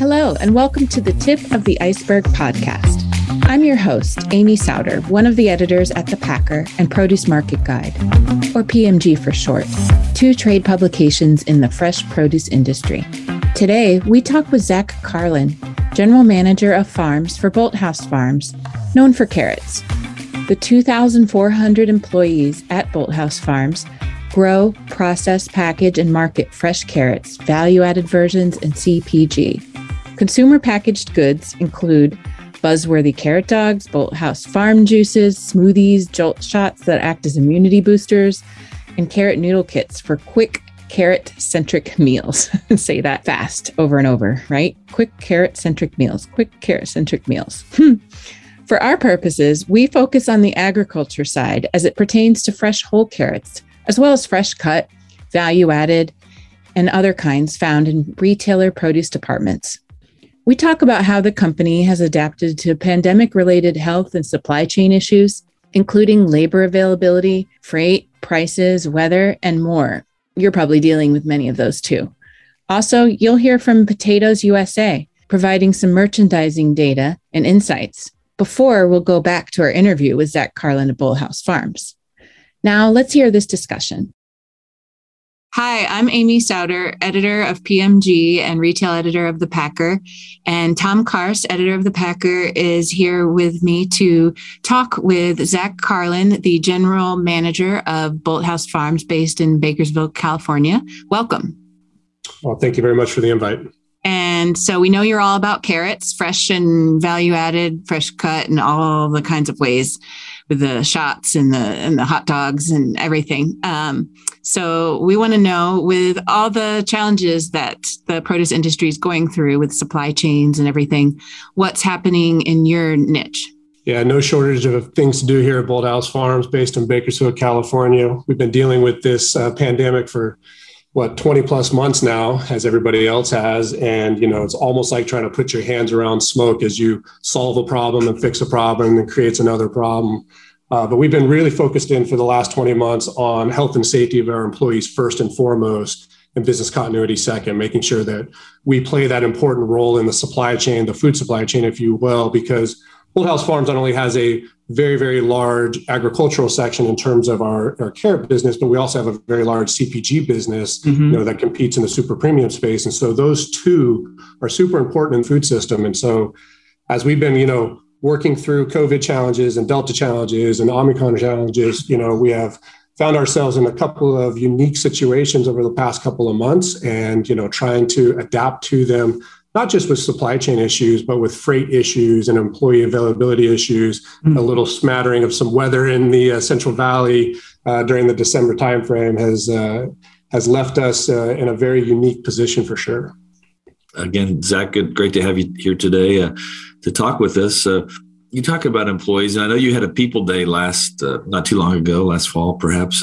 Hello, and welcome to the Tip of the Iceberg podcast. I'm your host, Amy Sauter, one of the editors at The Packer and Produce Market Guide, or PMG for short, two trade publications in the fresh produce industry. Today, we talk with Zak Karlen, General Manager of Farms for Bolthouse Farms, known for carrots. The 2,400 employees at Bolthouse Farms grow, process, package, and market fresh carrots, value-added versions, and CPG. Consumer packaged goods include buzzworthy carrot dogs, Bolthouse Farm juices, smoothies, jolt shots that act as immunity boosters, and carrot noodle kits for quick carrot-centric meals. Say that fast over and over, right? Quick carrot-centric meals, quick carrot-centric meals. For our purposes, we focus on the agriculture side as it pertains to fresh whole carrots, as well as fresh cut, value added, and other kinds found in retailer produce departments. We talk about how the company has adapted to pandemic-related health and supply chain issues, including labor availability, freight, prices, weather, and more. You're probably dealing with many of those too. Also, you'll hear from Potatoes USA, providing some merchandising data and insights. Before we'll go back to our interview with Zak Karlen at Bolthouse Farms. Now let's hear this discussion. Hi, I'm Amy Sauter, editor of PMG and retail editor of The Packer. And Tom Karst, editor of The Packer, is here with me to talk with Zak Karlen, the general manager of Bolthouse Farms based in Bakersfield, California. Welcome. Well, thank you very much for the invite. And so we know you're all about carrots, fresh and value-added, fresh cut, and all the kinds of ways with the shots and the hot dogs and everything. So we want to know, with all the challenges that the produce industry is going through with supply chains and everything, what's happening in your niche? Yeah, no shortage of things to do here at Bolthouse Farms based in Bakersfield, California. We've been dealing with this pandemic for 20 plus months now, as everybody else has. And, it's almost like trying to put your hands around smoke as you solve a problem and fix a problem and creates another problem. But we've been really focused in for the last 20 months on health and safety of our employees first and foremost, and business continuity second, making sure that we play that important role in the supply chain, the food supply chain, if you will, because Bolthouse Farms not only has a very, very large agricultural section in terms of our carrot business, but we also have a very large CPG business, that competes in the super premium space. And so those two are super important in the food system. And so as we've been, working through COVID challenges and Delta challenges and Omicron challenges, we have found ourselves in a couple of unique situations over the past couple of months and, trying to adapt to them, not just with supply chain issues, but with freight issues and employee availability issues, a little smattering of some weather in the Central Valley during the December timeframe has left us in a very unique position for sure. Again, Zak, great to have you here today to talk with us. You talk about employees, and I know you had a people day not too long ago, last fall perhaps,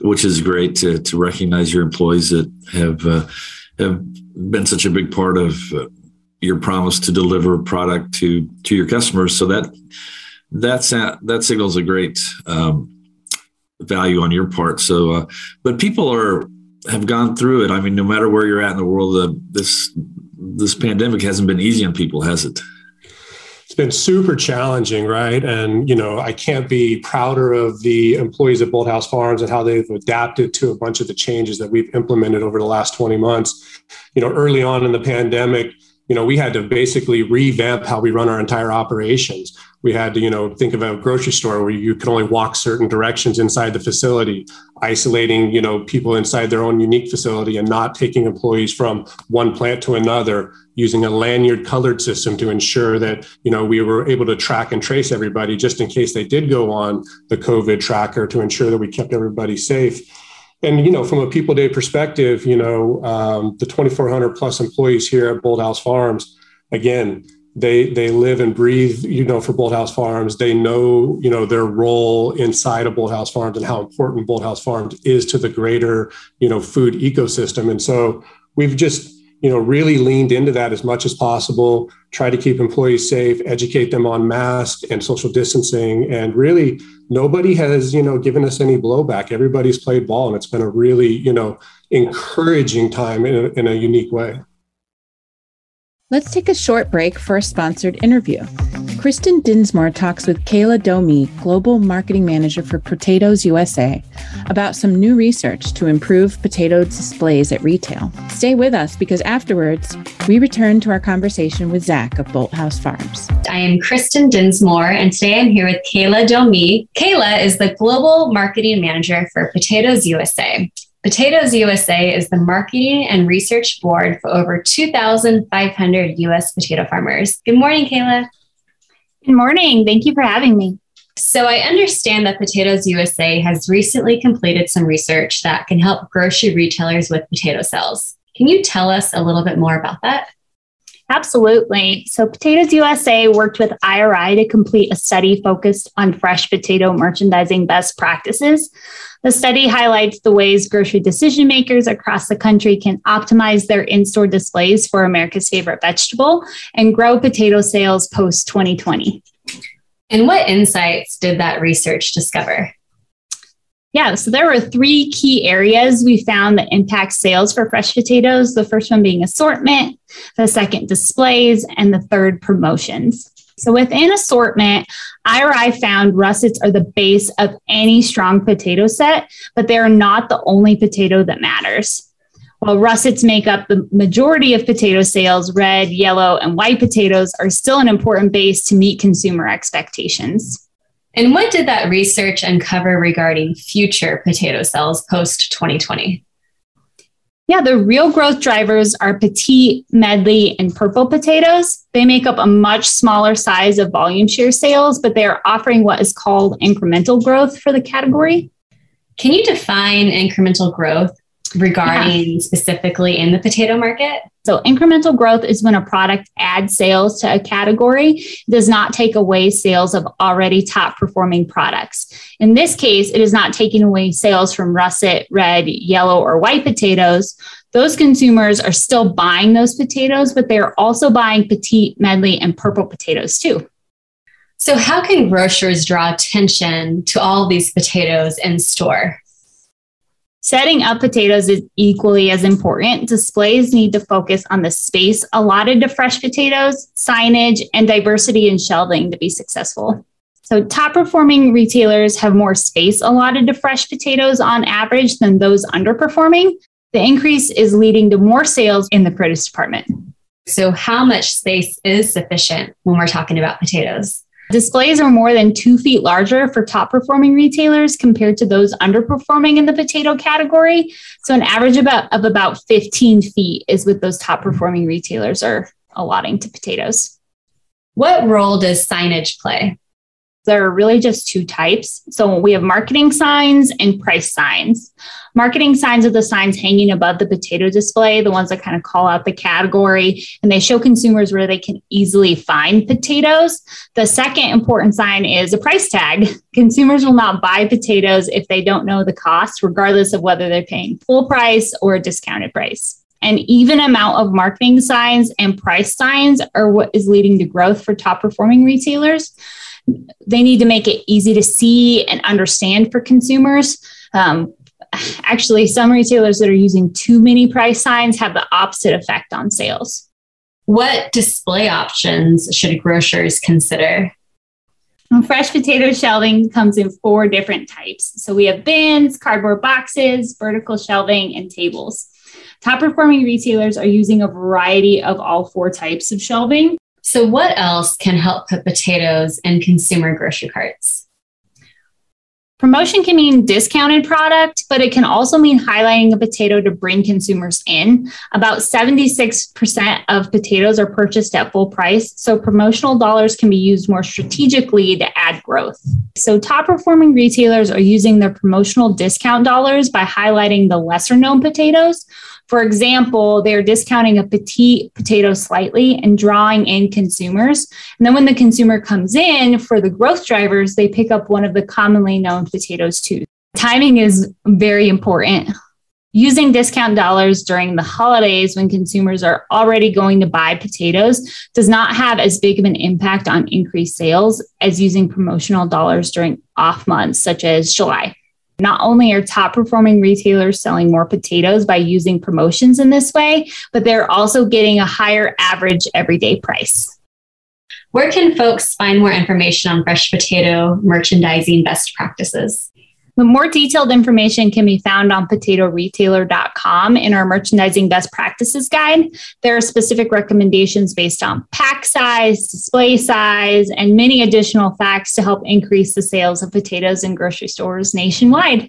which is great to recognize your employees that have been such a big part of your promise to deliver product to your customers. So that signals a great value on your part. So, but people have gone through it. I mean, no matter where you're at in the world, this pandemic hasn't been easy on people, has it? It's been super challenging, right? And, I can't be prouder of the employees at Bolthouse Farms and how they've adapted to a bunch of the changes that we've implemented over the last 20 months. Early on in the pandemic, we had to basically revamp how we run our entire operations. We had to, think of a grocery store where you could only walk certain directions inside the facility, isolating, people inside their own unique facility and not taking employees from one plant to another, using a lanyard colored system to ensure that, we were able to track and trace everybody just in case they did go on the COVID tracker to ensure that we kept everybody safe. And, from a people day perspective, the 2,400 plus employees here at Bolthouse Farms, again, they live and breathe, for Bolthouse Farms. They know, their role inside of Bolthouse Farms and how important Bolthouse Farms is to the greater, food ecosystem. And so we've just, really leaned into that as much as possible, try to keep employees safe, educate them on masks and social distancing. And really, nobody has, given us any blowback. Everybody's played ball, and it's been a really, encouraging time in a unique way. Let's take a short break for a sponsored interview. Kristen Dinsmore talks with Kayla Domi, Global Marketing Manager for Potatoes USA, about some new research to improve potato displays at retail. Stay with us because afterwards, we return to our conversation with Zak of Bolthouse Farms. I am Kristen Dinsmore, and today I'm here with Kayla Domi. Kayla is the Global Marketing Manager for Potatoes USA. Potatoes USA is the marketing and research board for over 2,500 U.S. potato farmers. Good morning, Kayla. Good morning. Thank you for having me. So I understand that Potatoes USA has recently completed some research that can help grocery retailers with potato sales. Can you tell us a little bit more about that? Absolutely. So Potatoes USA worked with IRI to complete a study focused on fresh potato merchandising best practices. The study highlights the ways grocery decision makers across the country can optimize their in-store displays for America's favorite vegetable and grow potato sales post-2020. And what insights did that research discover? Yeah, so there were three key areas we found that impact sales for fresh potatoes, the first one being assortment, the second displays, and the third promotions. So within assortment, IRI found russets are the base of any strong potato set, but they are not the only potato that matters. While russets make up the majority of potato sales, red, yellow, and white potatoes are still an important base to meet consumer expectations. And what did that research uncover regarding future potato sales post-2020? Yeah, the real growth drivers are petite, medley, and purple potatoes. They make up a much smaller size of volume share sales, but they are offering what is called incremental growth for the category. Can you define incremental growth regarding specifically in the potato market? So incremental growth is when a product adds sales to a category, does not take away sales of already top performing products. In this case, it is not taking away sales from russet, red, yellow, or white potatoes. Those consumers are still buying those potatoes, but they are also buying petite, medley, and purple potatoes too. So how can grocers draw attention to all these potatoes in store? Setting up potatoes is equally as important. Displays need to focus on the space allotted to fresh potatoes, signage, and diversity in shelving to be successful. So top-performing retailers have more space allotted to fresh potatoes on average than those underperforming. The increase is leading to more sales in the produce department. So how much space is sufficient when we're talking about potatoes? Displays are more than 2 feet larger for top-performing retailers compared to those underperforming in the potato category. So an average of about 15 feet is what those top-performing retailers are allotting to potatoes. What role does signage play? There are really just two types. So we have marketing signs and price signs. Marketing signs are the signs hanging above the potato display, the ones that kind of call out the category, and they show consumers where they can easily find potatoes. The second important sign is a price tag. Consumers will not buy potatoes if they don't know the cost, regardless of whether they're paying full price or a discounted price. An even amount of marketing signs and price signs are what is leading to growth for top-performing retailers. They need to make it easy to see and understand for consumers. Actually, some retailers that are using too many price signs have the opposite effect on sales. What display options should grocers consider? Fresh potato shelving comes in four different types. So we have bins, cardboard boxes, vertical shelving, and tables. Top-performing retailers are using a variety of all four types of shelving. So what else can help put potatoes in consumer grocery carts? Promotion can mean discounted product, but it can also mean highlighting a potato to bring consumers in. About 76% of potatoes are purchased at full price, so promotional dollars can be used more strategically to add growth. So top-performing retailers are using their promotional discount dollars by highlighting the lesser-known potatoes. For example, they're discounting a petite potato slightly and drawing in consumers. And then when the consumer comes in for the growth drivers, they pick up one of the commonly known potatoes too. Timing is very important. Using discount dollars during the holidays when consumers are already going to buy potatoes does not have as big of an impact on increased sales as using promotional dollars during off months, such as July. Not only are top performing retailers selling more potatoes by using promotions in this way, but they're also getting a higher average everyday price. Where can folks find more information on fresh potato merchandising best practices? The more detailed information can be found on potatoretailer.com in our merchandising best practices guide. There are specific recommendations based on pack size, display size, and many additional facts to help increase the sales of potatoes in grocery stores nationwide.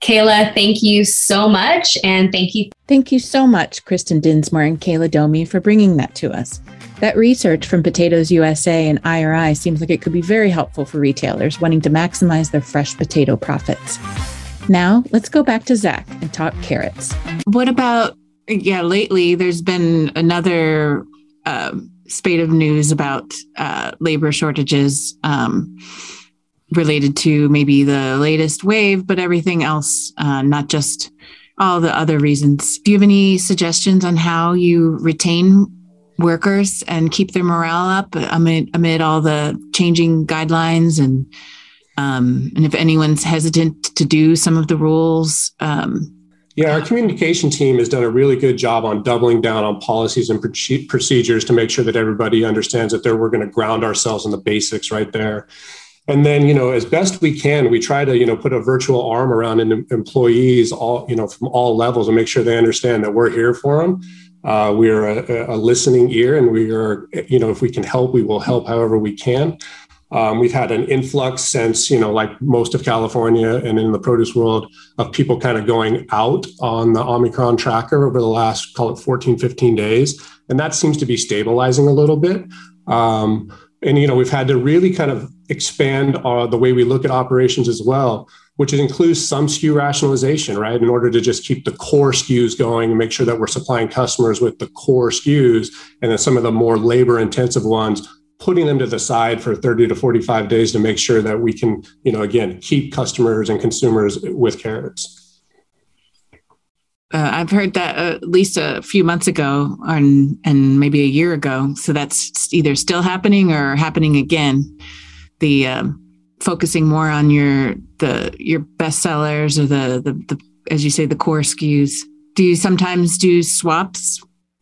Kayla, thank you so much. And thank you. Thank you so much, Kristen Dinsmore and Kayla Domi, for bringing that to us. That research from Potatoes USA and IRI seems like it could be very helpful for retailers wanting to maximize their fresh potato profits. Now, let's go back to Zach and talk carrots. What about, lately there's been another spate of news about labor shortages related to maybe the latest wave, but everything else, not just all the other reasons. Do you have any suggestions on how you retain workers and keep their morale up amid all the changing guidelines and if anyone's hesitant to do some of the rules? Our communication team has done a really good job on doubling down on policies and procedures to make sure that everybody understands that we're going to ground ourselves in the basics right there. And then, as best we can, we try to, put a virtual arm around employees from all levels and make sure they understand that we're here for them. We're a listening ear, and we are, if we can help, we will help however we can. We've had an influx since, like most of California and in the produce world, of people kind of going out on the Omicron tracker over the last, call it 14, 15 days. And that seems to be stabilizing a little bit. And we've had to really kind of expand the way we look at operations as well, which includes some SKU rationalization, right? In order to just keep the core SKUs going and make sure that we're supplying customers with the core SKUs, and then some of the more labor intensive ones, putting them to the side for 30 to 45 days to make sure that we can, keep customers and consumers with carrots. I've heard that at least a few months ago and maybe a year ago. So that's either still happening or happening again. The focusing more on your best sellers or the as you say, the core SKUs. Do you sometimes do swaps?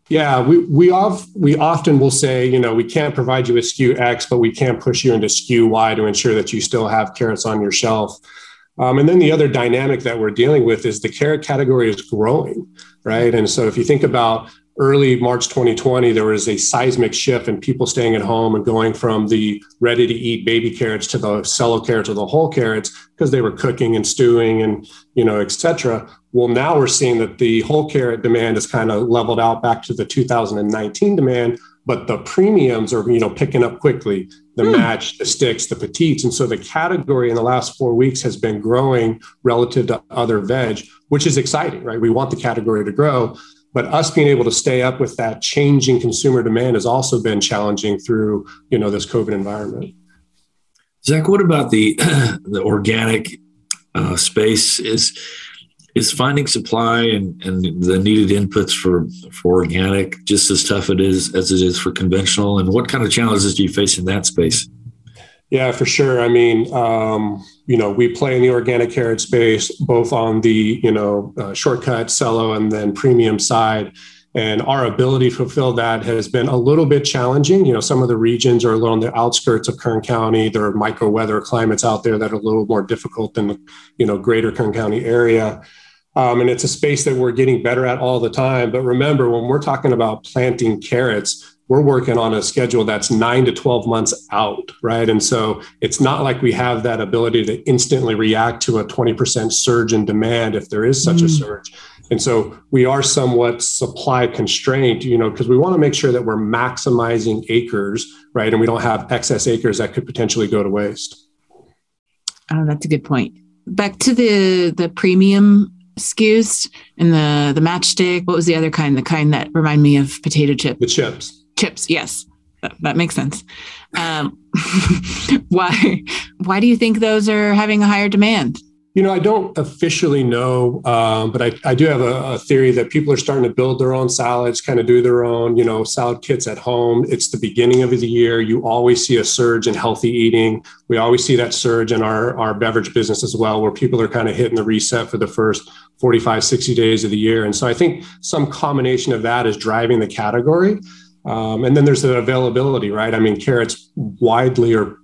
Yeah, we often will say, we can't provide you with SKU X, but we can push you into SKU Y to ensure that you still have carrots on your shelf. And then the other dynamic that we're dealing with is the carrot category is growing, right? And so if you think about early March 2020, there was a seismic shift in people staying at home and going from the ready-to-eat baby carrots to the cello carrots or the whole carrots because they were cooking and stewing and, et cetera. Well, now we're seeing that the whole carrot demand is kind of leveled out back to the 2019 demand, but the premiums are, picking up quickly, the match, the sticks, the petites. And so the category in the last 4 weeks has been growing relative to other veg, which is exciting, right? We want the category to grow. But us being able to stay up with that changing consumer demand has also been challenging through, this COVID environment. Zach, what about the organic space? Is finding supply and the needed inputs for organic just as tough as it is for conventional? And what kind of challenges do you face in that space? Yeah, for sure. I mean, we play in the organic carrot space, both on the, shortcut, cello, and then premium side. And our ability to fulfill that has been a little bit challenging. Some of the regions are a little on the outskirts of Kern County. There are micro weather climates out there that are a little more difficult than the, greater Kern County area. And it's a space that we're getting better at all the time. But remember, when we're talking about planting carrots, we're working on a schedule that's 9 to 12 months out, right? And so it's not like we have that ability to instantly react to a 20% surge in demand if there is such a surge. And so we are somewhat supply constrained, because we want to make sure that we're maximizing acres, right? And we don't have excess acres that could potentially go to waste. Oh, that's a good point. Back to the premium SKUs and the matchstick. What was the other kind? The kind that remind me of potato chips. The chips. Chips, yes, that makes sense. Why do you think those are having a higher demand? You know, I don't officially know, but I do have a theory that people are starting to build their own salads, kind of do their own, you know, salad kits at home. It's the beginning of the year. You always see a surge in healthy eating. We always see that surge in our beverage business as well, where people are kind of hitting the reset for the first 45, 60 days of the year. And so I think some combination of that is driving the category. And then there's the availability, right? I mean, carrots widely are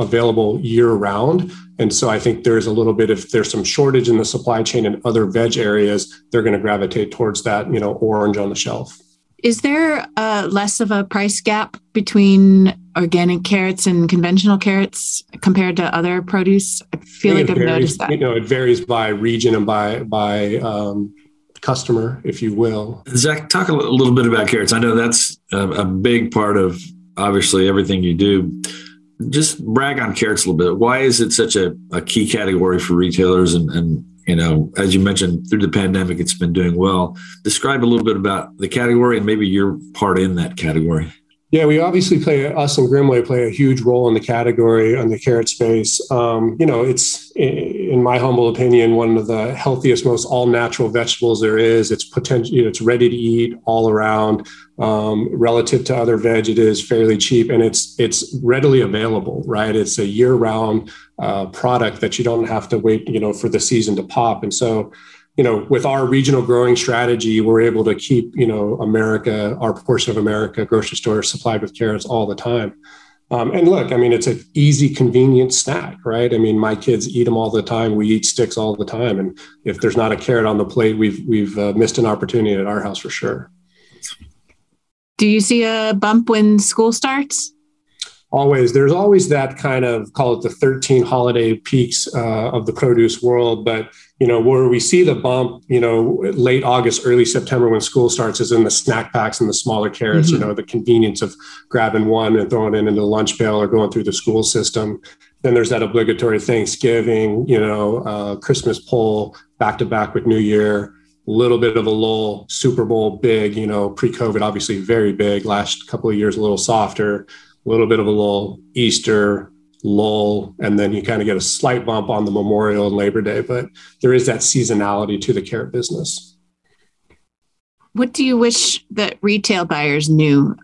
available year round. And so I think there's a little bit, if there's some shortage in the supply chain and other veg areas, they're going to gravitate towards that, you know, orange on the shelf. Is there less of a price gap between organic carrots and conventional carrots compared to other produce? I feel like I've noticed that. You know, it varies by region and by customer, if you will. Zak, talk a little bit about carrots. I know that's a big part of obviously everything you do. Just brag on carrots a little bit. Why is it such a key category for retailers? And, you know, as you mentioned, through the pandemic, it's been doing well. Describe a little bit about the category and maybe your part in that category. Yeah, we obviously us and Grimway play a huge role in the category, on the carrot space. You know, it's, in my humble opinion, one of the healthiest, most all-natural vegetables there is. It's potential, you know, it's ready to eat all around. Relative to other veg, it is fairly cheap, and it's readily available, right? It's a year-round product that you don't have to wait, you know, for the season to pop. And so, you know, with our regional growing strategy, we're able to keep, you know, America, our portion of America, grocery stores supplied with carrots all the time. And look, I mean, it's an easy, convenient snack, right? I mean, my kids eat them all the time. We eat sticks all the time. And if there's not a carrot on the plate, we've missed an opportunity at our house for sure. Do you see a bump when school starts? Always. There's always that kind of, call it the 13 holiday peaks of the produce world. But, you know, where we see the bump, you know, late August, early September when school starts is in the snack packs and the smaller carrots, mm-hmm. you know, the convenience of grabbing one and throwing it into the lunch pail or going through the school system. Then there's that obligatory Thanksgiving, you know, Christmas pull back to back with New Year. Little bit of a lull, Super Bowl big, you know, pre-COVID, obviously very big. Last couple of years, a little softer. A little bit of a lull, Easter lull, and then you kind of get a slight bump on the Memorial and Labor Day, but there is that seasonality to the carrot business. What do you wish that retail buyers knew?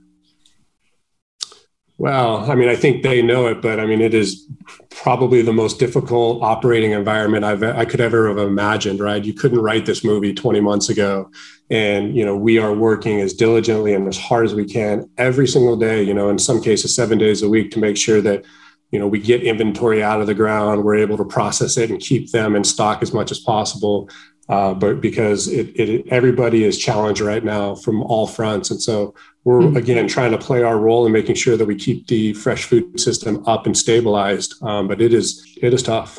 Well, I mean, I think they know it, but I mean, it is probably the most difficult operating environment I could ever have imagined, right? You couldn't write this movie 20 months ago. And, you know, we are working as diligently and as hard as we can every single day, you know, in some cases, 7 days a week to make sure that, you know, we get inventory out of the ground, we're able to process it and keep them in stock as much as possible. But because everybody is challenged right now from all fronts. And so we're, again, trying to play our role in making sure that we keep the fresh food system up and stabilized. But it is tough.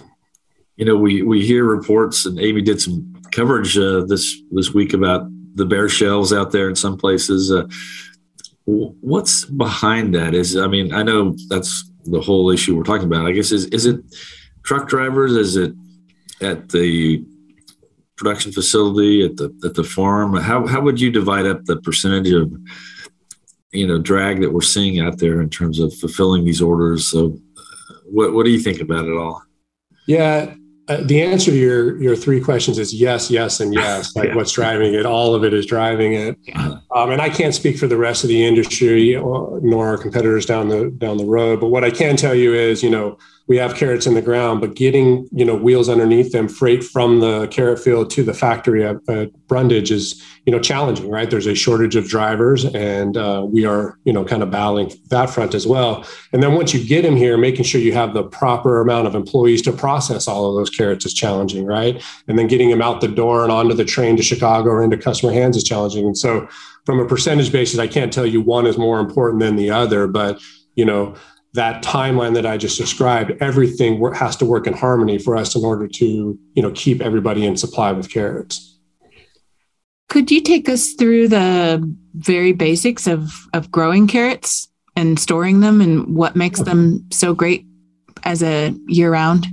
You know, we hear reports, and Amy did some coverage this week about the bare shelves out there in some places. What's behind that? I know that's the whole issue we're talking about. I guess, is it truck drivers? Is it at the production facility, at the farm? How would you divide up the percentage of, you know, drag that we're seeing out there in terms of fulfilling these orders? So what do you think about it all? Yeah. The answer to your three questions is yes, yes, and yes. Like, yeah. What's driving it? All of it is driving it. Yeah. And I can't speak for the rest of the industry nor our competitors down the road. But what I can tell you is, you know, we have carrots in the ground, but getting, you know, wheels underneath them, freight from the carrot field to the factory at Brundage is, you know, challenging, right? There's a shortage of drivers, and we are, you know, kind of battling that front as well. And then once you get them here, making sure you have the proper amount of employees to process all of those carrots is challenging, right? And then getting them out the door and onto the train to Chicago or into customer hands is challenging. And so from a percentage basis, I can't tell you one is more important than the other, but, you know, that timeline that I just described, everything has to work in harmony for us in order to, you know, keep everybody in supply with carrots. Could you take us through the very basics of growing carrots and storing them and what makes them so great as a year round?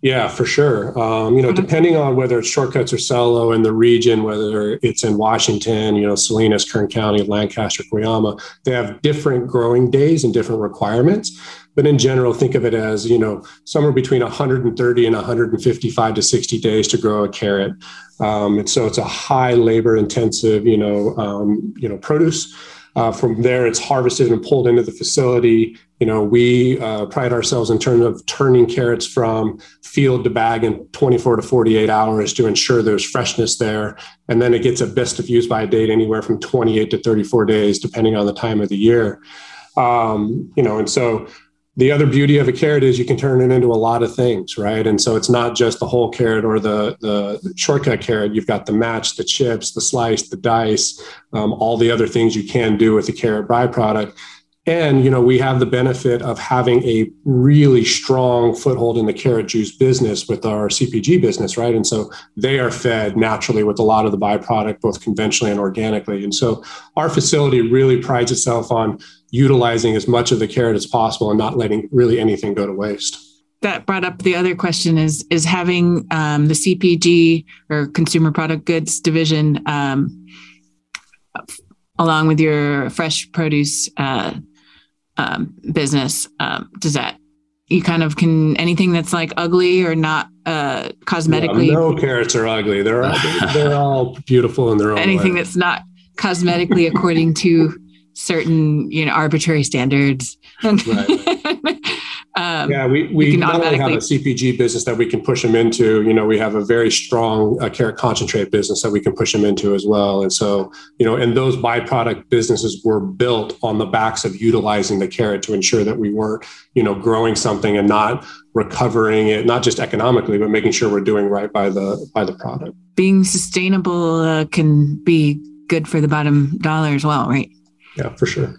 Yeah, for sure. Depending on whether it's Shortcuts or Salo in the region, whether it's in Washington, Salinas, Kern County, Lancaster, Cuyama, they have different growing days and different requirements. But in general, think of it as, somewhere between 130 and 155 to 60 days to grow a carrot. And so it's a high labor intensive, produce. From there, it's harvested and pulled into the facility. We pride ourselves in terms of turning carrots from field to bag in 24 to 48 hours to ensure there's freshness there. And then it gets a best of use by date anywhere from 28 to 34 days, depending on the time of the year. And so the other beauty of a carrot is you can turn it into a lot of things, right? And so it's not just the whole carrot or the shortcut carrot. You've got the match, the chips, the slice, the dice, all the other things you can do with the carrot byproduct. And, we have the benefit of having a really strong foothold in the carrot juice business with our CPG business, right? And so they are fed naturally with a lot of the byproduct, both conventionally and organically. And so our facility really prides itself on utilizing as much of the carrot as possible and not letting really anything go to waste. That brought up the other question is having the CPG or consumer product goods division along with your fresh produce business. Does that, you kind of can, anything that's like ugly or not cosmetically? No, carrots are ugly. They're all beautiful in their own anything way. That's not cosmetically according to certain arbitrary standards. Right. We not only have a CPG business that we can push them into, we have a very strong carrot concentrate business that we can push them into as well. And so, and those byproduct businesses were built on the backs of utilizing the carrot to ensure that we weren't, growing something and not recovering it, not just economically, but making sure we're doing right by the product. Being sustainable can be good for the bottom dollar as well, right? Yeah, for sure.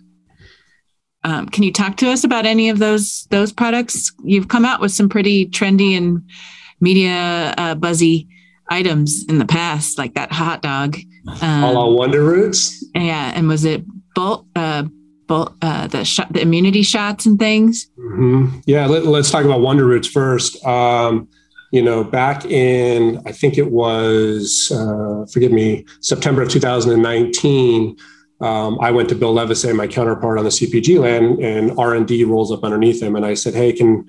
Can you talk to us about any of those products? You've come out with some pretty trendy and media buzzy items in the past, like that hot dog. All Wonder Roots. Yeah, and was it the immunity shots and things? Mm-hmm. Yeah, let's talk about Wonder Roots first. Back in, I think it was, September of 2019. I went to Bill Levisay, my counterpart on the CPG land, and R&D rolls up underneath him. And I said, hey, can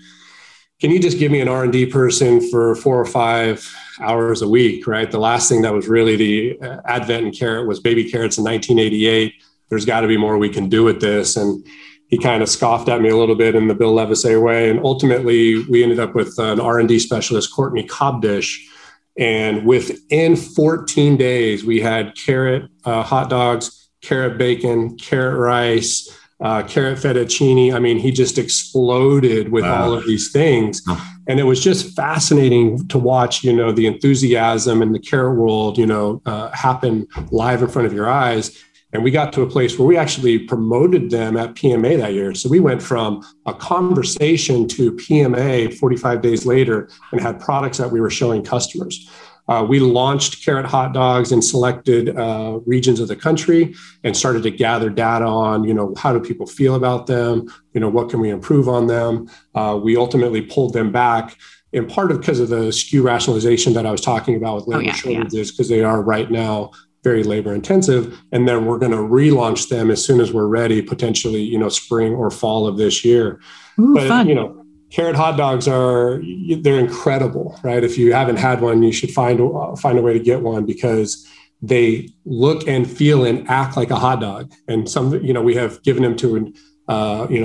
you just give me an R&D person for 4 or 5 hours a week, right? The last thing that was really the advent in carrot was baby carrots in 1988. There's got to be more we can do with this. And he kind of scoffed at me a little bit in the Bill Levisay way. And ultimately, we ended up with an R&D specialist, Courtney Cobdish. And within 14 days, we had carrot hot dogs, carrot bacon, carrot rice, carrot fettuccine. I mean, he just exploded with all of these things. And it was just fascinating to watch, the enthusiasm in the carrot world, happen live in front of your eyes. And we got to a place where we actually promoted them at PMA that year. So we went from a conversation to PMA 45 days later and had products that we were showing customers. We launched carrot hot dogs in selected regions of the country and started to gather data on, how do people feel about them? What can we improve on them? We ultimately pulled them back in part because of the SKU rationalization that I was talking about with labor shortages, because they are right now very labor intensive. And then we're going to relaunch them as soon as we're ready, potentially, spring or fall of this year. Ooh, but, fun. Carrot hot dogs they're incredible, right? If you haven't had one, you should find a way to get one because they look and feel and act like a hot dog. And some, we have given them to,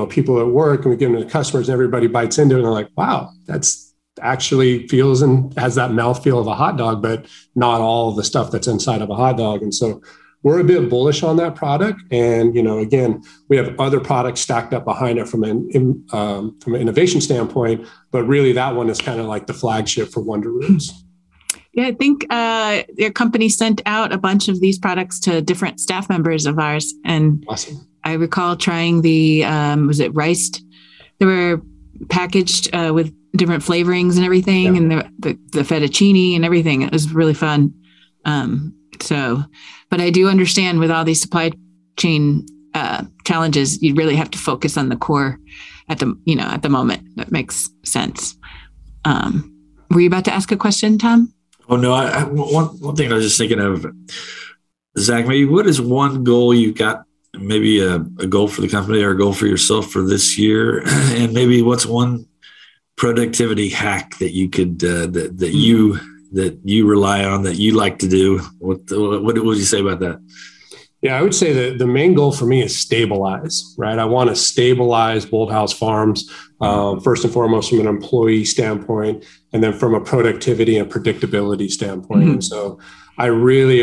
people at work and we give them to the customers and everybody bites into it and they're like, wow, that's actually feels and has that mouthfeel of a hot dog, but not all the stuff that's inside of a hot dog. And so we're a bit bullish on that product. And, again, we have other products stacked up behind it from an innovation standpoint. But really, that one is kind of like the flagship for Wonder Roots. Yeah, I think your company sent out a bunch of these products to different staff members of ours. And awesome. I recall trying the, was it rice? They were packaged with different flavorings and everything. Yeah. And the fettuccine and everything. It was really fun. But I do understand with all these supply chain challenges, you really have to focus on the core at the moment. That makes sense. Were you about to ask a question, Tom? Oh, no. One thing I was just thinking of, Zak, maybe what is one goal you've got, maybe a goal for the company or a goal for yourself for this year? And maybe what's one productivity hack that you could, that you rely on, that you like to do? What would you say about that? Yeah, I would say that the main goal for me is stabilize, right? I want to stabilize Bolthouse Farms, first and foremost from an employee standpoint, and then from a productivity and predictability standpoint. Mm-hmm. And so I really,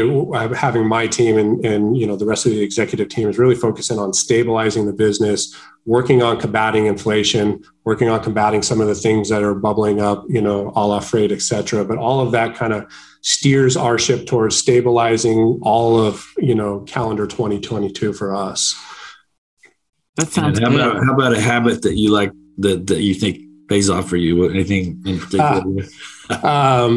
having my team and you know the rest of the executive team is really focusing on stabilizing the business, working on combating inflation, working on combating some of the things that are bubbling up, you know, a la freight, et cetera. But all of that kind of steers our ship towards stabilizing all of, you know, calendar 2022 for us. That sounds good. How about a habit that you like that you think pays off for you? Anything in particular?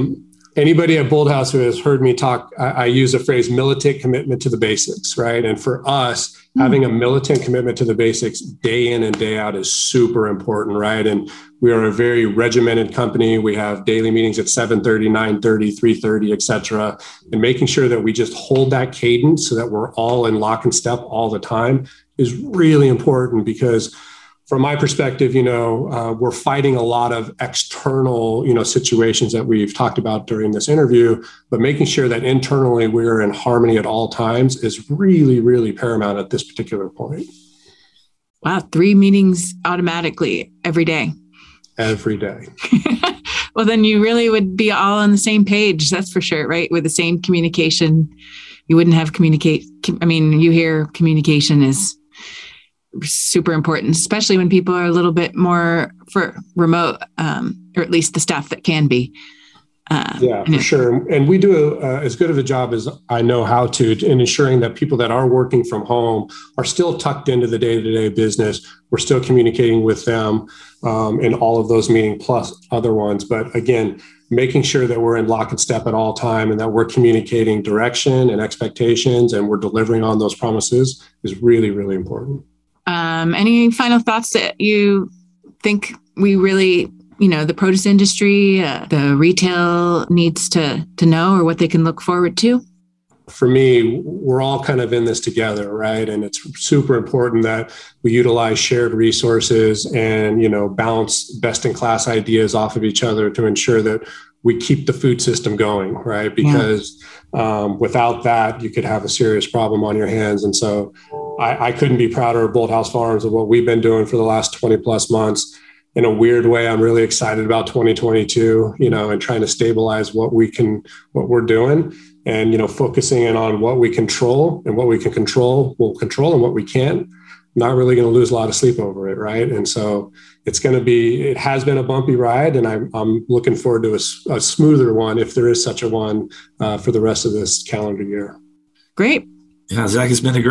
Anybody at Bolthouse who has heard me talk, I use the phrase militant commitment to the basics, right? And for us, having a militant commitment to the basics day in and day out is super important, right? And we are a very regimented company. We have daily meetings at 7:30, 9:30, 3:30, et cetera. And making sure that we just hold that cadence so that we're all in lock and step all the time is really important because from my perspective, you know, we're fighting a lot of external, you know, situations that we've talked about during this interview, but making sure that internally we're in harmony at all times is really, really paramount at this particular point. Wow. 3 meetings automatically every day. Every day. Well, then you really would be all on the same page. That's for sure. Right. With the same communication, you wouldn't have you hear communication is super important, especially when people are a little bit more for remote, or at least the staff that can be. For sure. And we do as good of a job as I know how to in ensuring that people that are working from home are still tucked into the day-to-day business. We're still communicating with them in all of those meetings plus other ones. But again, making sure that we're in lock and step at all time and that we're communicating direction and expectations and we're delivering on those promises is really, really important. Any final thoughts that you think we really, you know, the produce industry, the retail needs to know or what they can look forward to? For me, we're all kind of in this together, right? And it's super important that we utilize shared resources and, you know, bounce best in class ideas off of each other to ensure that we keep the food system going, right? Because without that, you could have a serious problem on your hands. And so I couldn't be prouder of Bolthouse Farms of what we've been doing for the last 20 plus months. In a weird way, I'm really excited about 2022, you know, and trying to stabilize what we're doing and, you know, focusing in on what we control and what we can control, we'll control and what we can't. Not really going to lose a lot of sleep over it, right? And so it has been a bumpy ride and I'm looking forward to a smoother one if there is such a one for the rest of this calendar year. Great. Yeah, Zak, it's been a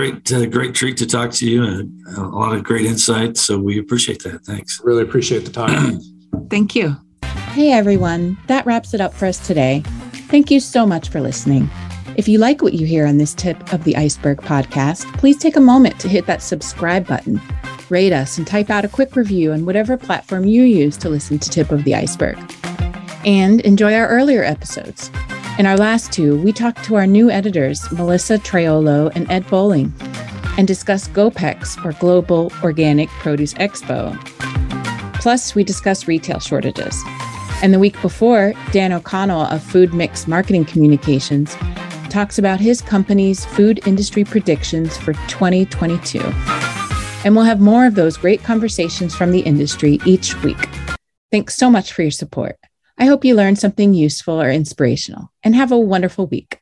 great treat to talk to you and a lot of great insight. So we appreciate that. Thanks. Really appreciate the time. Thank you. Hey, everyone. That wraps it up for us today. Thank you so much for listening. If you like what you hear on this Tip of the Iceberg podcast, please take a moment to hit that subscribe button, rate us, and type out a quick review on whatever platform you use to listen to Tip of the Iceberg. And enjoy our earlier episodes. In our last 2, we talked to our new editors, Melissa Treolo and Ed Bowling, and discussed GOPEX, or Global Organic Produce Expo. Plus, we discussed retail shortages. And the week before, Dan O'Connell of Food Mix Marketing Communications talks about his company's food industry predictions for 2022. And we'll have more of those great conversations from the industry each week. Thanks so much for your support. I hope you learned something useful or inspirational, and have a wonderful week.